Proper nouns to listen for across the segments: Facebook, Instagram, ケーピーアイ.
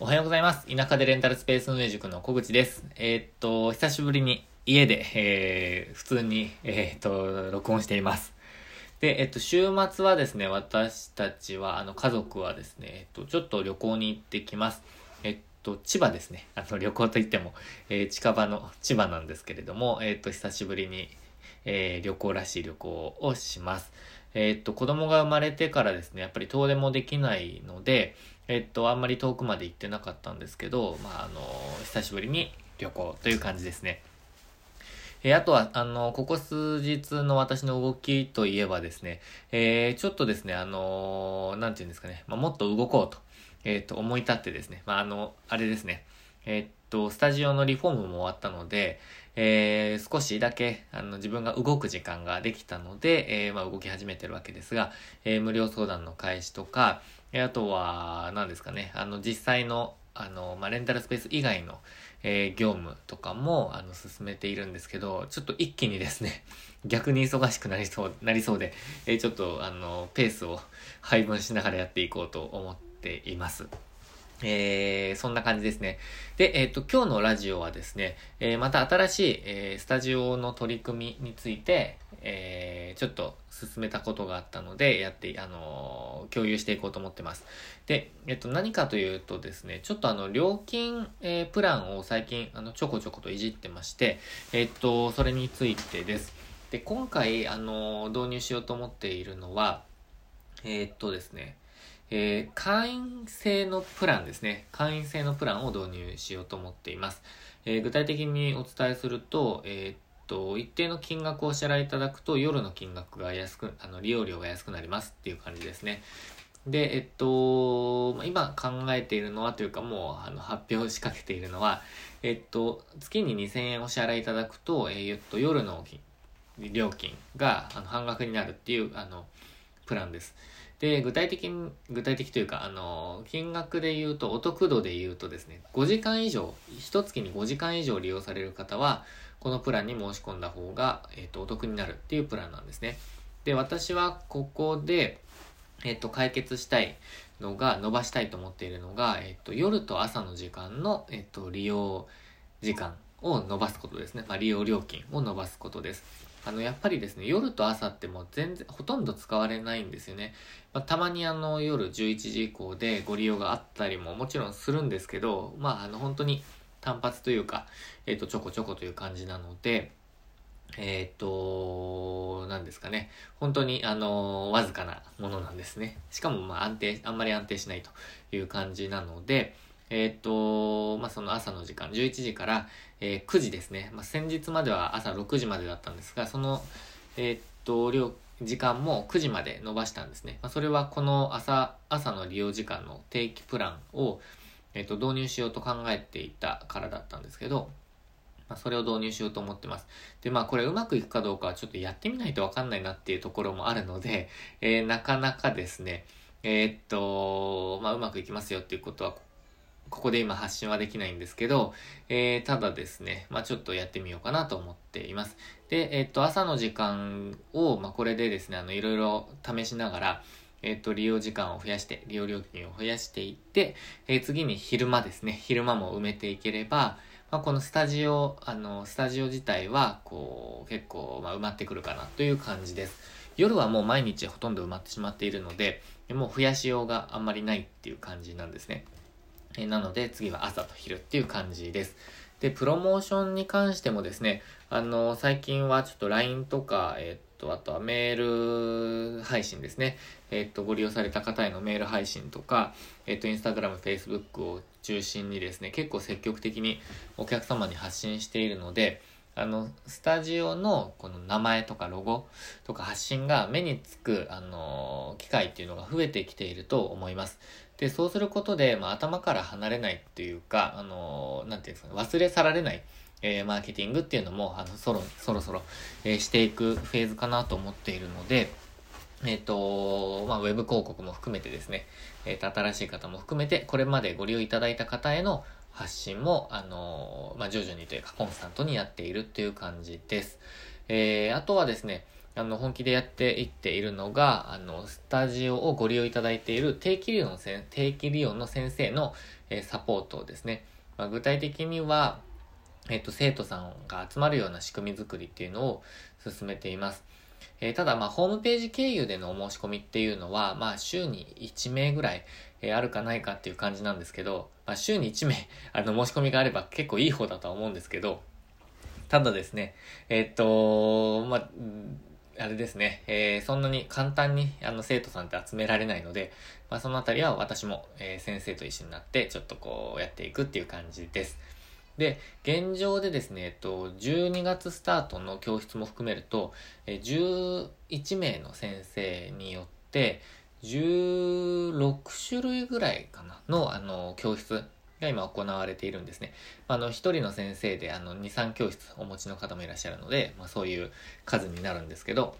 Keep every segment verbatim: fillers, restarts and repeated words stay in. おはようございます。田舎でレンタルスペース運営塾の小口です。えー、っと、久しぶりに家で、えー、普通に、えー、っと、録音しています。で、えっと、週末はですね、私たちは、あの、家族はですね、えっと、ちょっと旅行に行ってきます。えっと、千葉ですね。あの、旅行といっても、えー、近場の千葉なんですけれども、えー、っと、久しぶりに、えー、旅行らしい旅行をします。えー、っと、子供が生まれてからですね、やっぱり遠出もできないので、えっと、あんまり遠くまで行ってなかったんですけど、まあ、あの、久しぶりに旅行という感じですね。えー、あとは、あの、ここ数日の私の動きといえばですね、えー、ちょっとですね、あの、なんていうんですかね、まあ、もっと動こうと、えー、っと、思い立ってですね、まあ、あの、あれですね、えー、っと、スタジオのリフォームも終わったので、えー、少しだけあの自分が動く時間ができたので、えーまあ、動き始めてるわけですが、えー、無料相談の開始とか、えー、あとは何ですかね、あの実際の、あの、まあ、レンタルスペース以外の、えー、業務とかもあの進めているんですけど、ちょっと一気にですね、逆に忙しくなりそう、なりそうで、えー、ちょっとあのペースを配分しながらやっていこうと思っています。えー、そんな感じですね。で、えっと、今日のラジオはですね、えー、また新しい、えー、スタジオの取り組みについて、えー、ちょっと進めたことがあったので、やって、あのー、共有していこうと思ってます。で、えっと、何かというとですね、ちょっとあの、料金、えー、プランを最近、あの、ちょこちょこといじってまして、えっと、それについてです。で、今回、あのー、導入しようと思っているのは、えー、っとですね、えー、会員制のプランですね。会員制のプランを導入しようと思っています。えー、具体的にお伝えすると、えー、っと、一定の金額をお支払いいただくと、夜の金額が安く、あの、利用料が安くなりますっていう感じですね。で、えっと、今考えているのはというか、もうあの発表しかけているのは、えっと、月ににせんえんお支払いいただくと、えー、っと、夜の料金があの半額になるっていう、あの、プランです。で、具体的に、具体的というか、あの、金額で言うと、お得度で言うとですね、ごじかん以上、一月にごじかん以上利用される方は、このプランに申し込んだ方が、えっと、お得になるっていうプランなんですね。で、私はここで、えっと、解決したいのが、伸ばしたいと思っているのが、えっと、夜と朝の時間の、えっと、利用時間を伸ばすことですね。まあ、利用料金を伸ばすことです。あのやっぱりですね、夜と朝ってもう全然ほとんど使われないんですよね。まあ、たまにあの夜じゅういちじ以降でご利用があったりももちろんするんですけど、まああの本当に単発というか、えっとちょこちょこという感じなので、えっとなんですかね、本当にあのわずかなものなんですね。しかもまあ安定あんまり安定しないという感じなので。えっと、まあ、その朝の時間、じゅういちじから、えー、くじですね。まあ、先日までは朝ろくじまでだったんですが、その、えー、っと、量、時間もくじまで伸ばしたんですね。まあ、それはこの朝、朝の利用時間の定期プランを、えー、っと、導入しようと考えていたからだったんですけど、まあ、それを導入しようと思ってます。で、まあ、これうまくいくかどうかはちょっとやってみないとわかんないなっていうところもあるので、えー、なかなかですね、えー、っと、まあ、うまくいきますよっていうことは、ここで今発信はできないんですけど、えー、ただですね、まぁ、あ、ちょっとやってみようかなと思っています。で、えっと、朝の時間を、まぁ、あ、これでですね、あの、いろいろ試しながら、えっと、利用時間を増やして、利用料金を増やしていって、えー、次に昼間ですね、昼間も埋めていければ、まあ、このスタジオ、あの、スタジオ自体は、こう、結構、まあ、埋まってくるかなという感じです。夜はもう毎日ほとんど埋まってしまっているので、もう増やしようがあんまりないっていう感じなんですね。えなので次は朝と昼っていう感じです。で、プロモーションに関してもですね、あの、最近はちょっと ライン とか、えっと、あとはメール配信ですね。えっと、ご利用された方へのメール配信とか、えっと、Instagram、Facebook を中心にですね、結構積極的にお客様に発信しているので、あの、スタジオのこの名前とかロゴとか発信が目につく、あの、機会っていうのが増えてきていると思います。で、そうすることで、まあ、頭から離れないっていうか、あの、なんていうんですかね、忘れ去られない、えー、マーケティングっていうのも、あの、そろ、そろそろ、えー、していくフェーズかなと思っているので、えっと、まあ、ウェブ広告も含めてですね、えっと、新しい方も含めて、これまでご利用いただいた方への発信も、あの、まあ、徐々にというか、コンスタントにやっているっていう感じです。えー、あとはですね、あの本気でやっていっているのが、あのスタジオをご利用いただいている定期利用のせ、定期利用の先生の、えー、サポートですね。まあ、具体的には、えっと、生徒さんが集まるような仕組み作りっていうのを進めています。えー、ただ、まあ、ホームページ経由でのお申し込みっていうのは、まあ、週にいちめいぐらい、えー、あるかないかっていう感じなんですけど、まあ、週にいち名、あの、申し込みがあれば結構いい方だとは思うんですけど、ただですね、えー、っと、まあ、あれですね、えー、そんなに簡単にあの生徒さんって集められないので、まあ、そのあたりは私も、えー、先生と一緒になって、ちょっとこうやっていくっていう感じです。で、現状でですね、えっと、じゅうにがつスタートの教室も含めると、じゅういちめいの先生によって、じゅうろくしゅるいぐらいかなの、あの、教室が今行われているんですね。あの、一人の先生で、あの、に、さんきょうしつお持ちの方もいらっしゃるので、まあ、そういう数になるんですけど、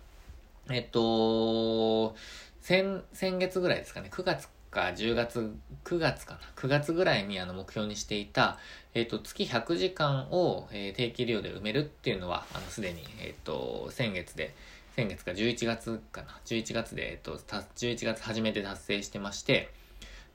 えっと、先、先月ぐらいですかね、くがつかじゅうがつ、くがつかな、くがつぐらいにあの目標にしていた、えっと、月ひゃくじかんを、えー、定期利用で埋めるっていうのは、あの、すでに、えっと、先月で、先月かじゅういちがつかな、じゅういちがつで、えっと、じゅういちがつ初めて達成してまして、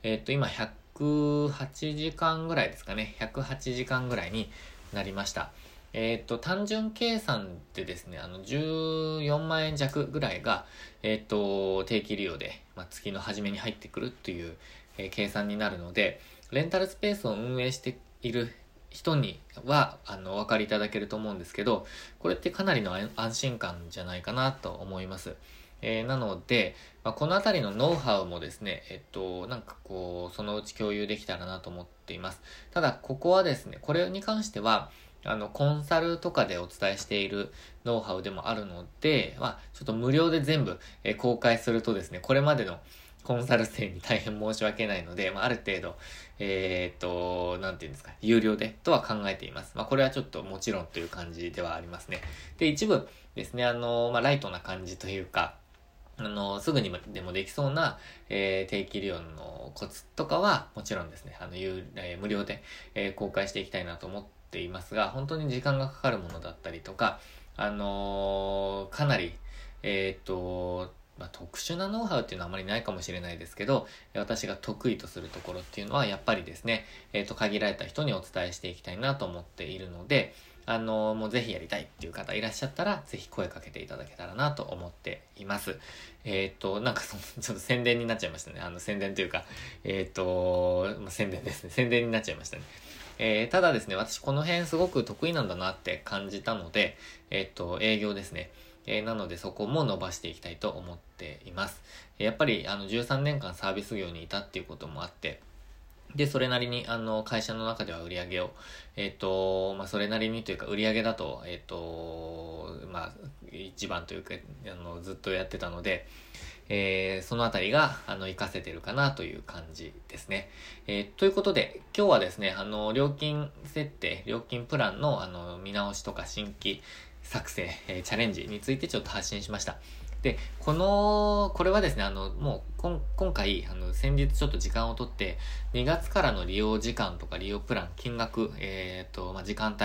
えっと、今、ひゃくはちじかんぐらいですかね、ひゃくはちじかんぐらいになりました。えっと、単純計算でですね、あの、じゅうよんまんえん弱ぐらいが、えっと、定期利用で、まあ、月の初めに入ってくるという、えー、計算になるので、レンタルスペースを運営している人には、あの、お分かりいただけると思うんですけど、これってかなりの安心感じゃないかなと思います。えー、なので、まあ、このあたりのノウハウもですね、えっと、なんかこう、そのうち共有できたらなと思っています。ただ、ここはですね、これに関しては、あの、コンサルとかでお伝えしているノウハウでもあるので、まあ、ちょっと無料で全部、えー、公開するとですね、これまでのコンサル生に大変申し訳ないので、まあ、ある程度、えー、っと、なんていうんですか、有料でとは考えています。まあ、これはちょっともちろんという感じではありますね。で、一部ですね、あの、まあ、ライトな感じというか、あの、すぐにでもできそうな、えー、定期利用のコツとかは、もちろんですね、あの、有えー、無料で、えー、公開していきたいなと思って、いますが、本当に時間がかかるものだったりとか、あのー、かなり、えーとまあ、特殊なノウハウっていうのはあまりないかもしれないですけど、私が得意とするところっていうのはやっぱりですね、えーと限られた人にお伝えしていきたいなと思っているので、あのー、もうぜひやりたいっていう方いらっしゃったら、ぜひ声かけていただけたらなと思っています。えーと、なんかその、ちょっと宣伝になっちゃいましたね。あの、宣伝というか、えーと、まあ、宣伝ですね。宣伝になっちゃいましたね。えー、ただですね、私この辺すごく得意なんだなって感じたので、えっと、営業ですね。えー、なのでそこも伸ばしていきたいと思っています。やっぱりあのじゅうさんねんかんサービス業にいたっていうこともあって、で、それなりにあの会社の中では売り上げを、えっと、まあ、それなりにというか売り上げだと、えっと、まあ、一番というか、あの、ずっとやってたので、えー、そのあたりが、あの、活かせてるかなという感じですね。えー、ということで、今日はですね、あの、料金設定、料金プランの、あの、見直しとか新規作成、えー、チャレンジについてちょっと発信しました。で、この、これはですね、あの、もう、こん、今回、あの、先日ちょっと時間をとって、にがつからの利用時間とか利用プラン、金額、えーと、まあ、時間帯、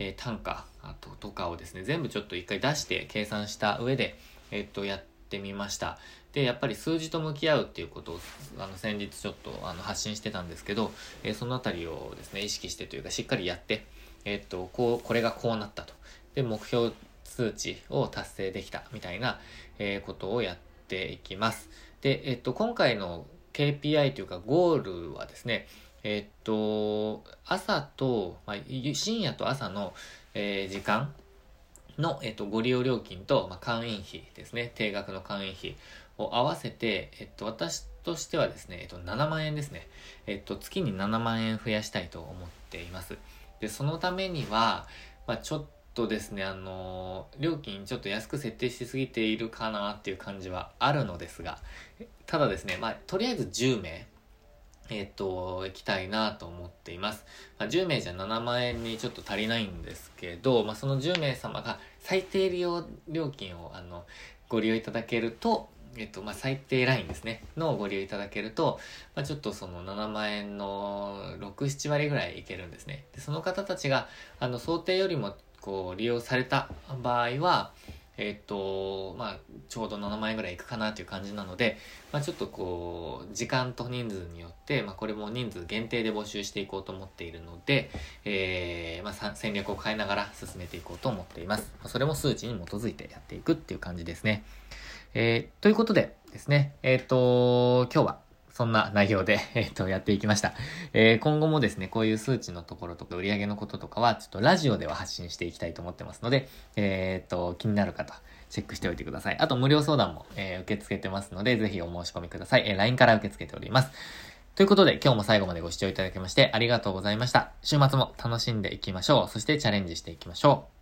えー、単価、あと、とかをですね、全部ちょっと一回出して計算した上で、えーと、やって、ってみました。で、やっぱり数字と向き合うっていうことを、あの、先日ちょっとあの発信してたんですけど、えー、そのあたりをですね、意識してというか、しっかりやって、えーっと、こう、これがこうなったと。で、目標数値を達成できたみたいな、えー、ことをやっていきます。で、えーっと、今回の ケーピーアイ というか、ゴールはですね、えーっと、朝と、まあ、深夜と朝の、えー、時間、の、えっと、ご利用料金と、まあ、会員費ですね。定額の会員費を合わせて、えっと、私としてはですね、えっと、ななまんえんですね。えっと、月にななまんえん増やしたいと思っています。で、そのためには、まあ、ちょっとですね、あのー、料金ちょっと安く設定しすぎているかなっていう感じはあるのですが、ただですね、まあ、とりあえずじゅうめい、えっと、行きたいなと思っています。まあ、じゅうめいじゃななまんえんにちょっと足りないんですけど、まあ、そのじゅうめいさまが最低利用料金をあのご利用いただけると、えっと、まあ、最低ラインですね、のご利用いただけると、まあ、ちょっとそのななまんえんのろく、ななわりぐらいいけるんですね。で、その方たちが、あの、想定よりもこう利用された場合は、えっと、まあ、ちょうどななまんえんぐらいいくかなという感じなので、まあ、ちょっとこう、時間と人数によって、まあ、これも人数限定で募集していこうと思っているので、えー、まあ、戦略を変えながら進めていこうと思っています。それも数値に基づいてやっていくっていう感じですね。えー、ということでですね、えっと、今日は、そんな内容で、えっと、やっていきました。えー、今後もですね、こういう数値のところとか売上のこととかは、ちょっとラジオでは発信していきたいと思ってますので、えー、っと、気になる方、チェックしておいてください。あと、無料相談も、えー、受け付けてますので、ぜひお申し込みください。えー、ライン から受け付けております。ということで、今日も最後までご視聴いただきまして、ありがとうございました。週末も楽しんでいきましょう。そして、チャレンジしていきましょう。